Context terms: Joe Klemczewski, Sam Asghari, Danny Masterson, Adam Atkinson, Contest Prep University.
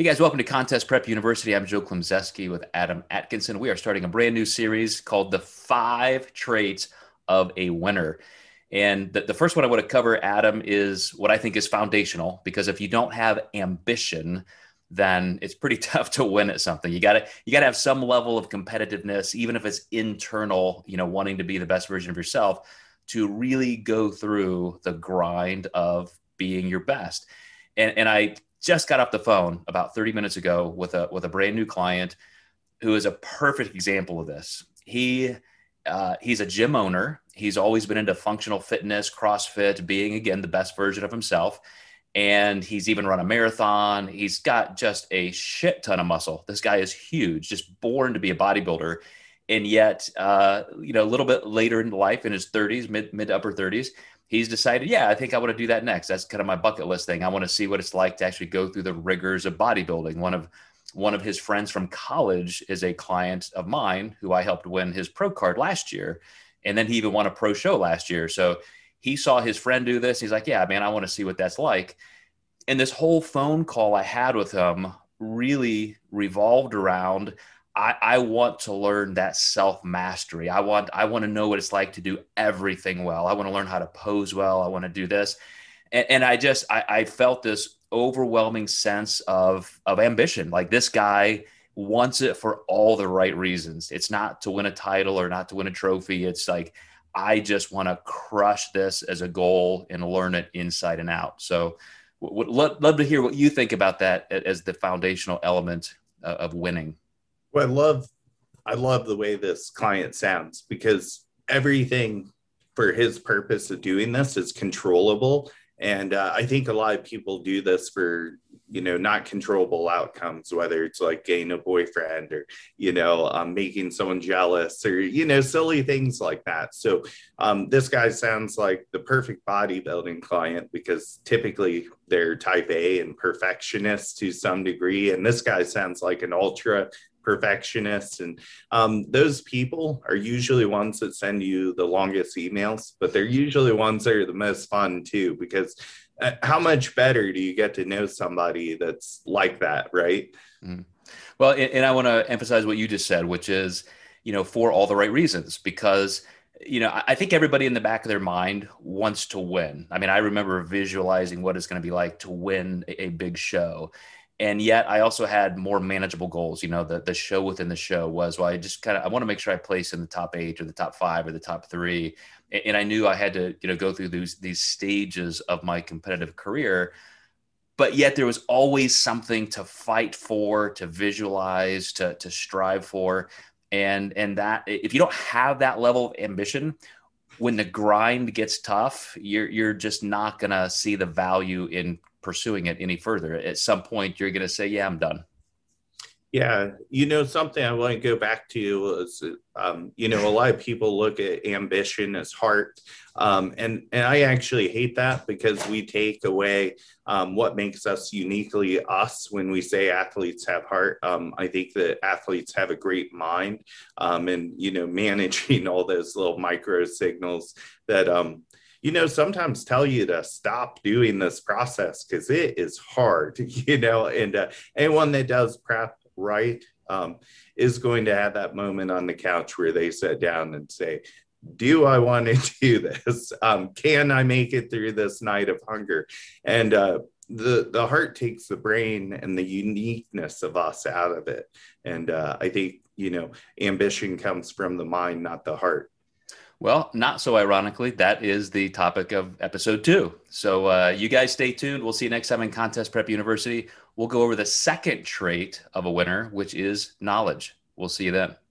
Hey guys, welcome to Contest Prep University. I'm Joe Klemczewski with Adam Atkinson. We are starting a brand new series called The 5 Traits of a Winner. And the first one I want to cover, Adam, is what I think is foundational, because if you don't have ambition, then it's pretty tough to win at something. You gotta have some level of competitiveness, even if it's internal, wanting to be the best version of yourself, to really go through the grind of being your best. And I just got off the phone about 30 minutes ago with a brand new client who is a perfect example of this. He's a gym owner. He's always been into functional fitness, CrossFit, being, again, the best version of himself. And he's even run a marathon. He's got just a shit ton of muscle. This guy is huge, just born to be a bodybuilder. And yet, a little bit later in life, in his 30s, mid to upper 30s, he's decided, yeah, I think I want to do that next. That's kind of my bucket list thing. I want to see what it's like to actually go through the rigors of bodybuilding. One of his friends from college is a client of mine who I helped win his pro card last year. And then he even won a pro show last year. So he saw his friend do this. He's like, yeah, man, I want to see what that's like. And this whole phone call I had with him really revolved around, I want to learn that self-mastery. I want to know what it's like to do everything well. I want to learn how to pose well. I want to do this. And I felt this overwhelming sense of ambition. Like, this guy wants it for all the right reasons. It's not to win a title or not to win a trophy. It's like, I just want to crush this as a goal and learn it inside and out. So love to hear what you think about that as the foundational element of winning. Well, I love the way this client sounds, because everything for his purpose of doing this is controllable. And I think a lot of people do this for, not controllable outcomes, whether it's like getting a boyfriend or, making someone jealous or, silly things like that. So this guy sounds like the perfect bodybuilding client, because typically they're type A and perfectionists to some degree. And this guy sounds like an ultra perfectionists. And those people are usually ones that send you the longest emails, but they're usually ones that are the most fun too, because how much better do you get to know somebody that's like that, right? Mm. Well, and I want to emphasize what you just said, which is, for all the right reasons, because, I think everybody in the back of their mind wants to win. I mean, I remember visualizing what it's going to be like to win a big show. And yet I also had more manageable goals. The show within the show was, well, I want to make sure I place in the top 8 or the top 5 or the top 3. And I knew I had to, go through these stages of my competitive career, but yet there was always something to fight for, to visualize, to strive for. And that, if you don't have that level of ambition, when the grind gets tough, you're just not going to see the value in pursuing it any further. At some point you're going to say, yeah, I'm done. Yeah. Something I want to go back to is, a lot of people look at ambition as heart. And I actually hate that, because we take away what makes us uniquely us when we say athletes have heart. I think that athletes have a great mind, and managing all those little micro signals that, sometimes tell you to stop doing this process because it is hard, and anyone that does prep right is going to have that moment on the couch where they sit down and say, do I want to do this? Can I make it through this night of hunger? And the heart takes the brain and the uniqueness of us out of it. And I think, ambition comes from the mind, not the heart. Well, not so ironically, that is the topic of episode 2. So you guys stay tuned. We'll see you next time in Contest Prep University. We'll go over the second trait of a winner, which is knowledge. We'll see you then.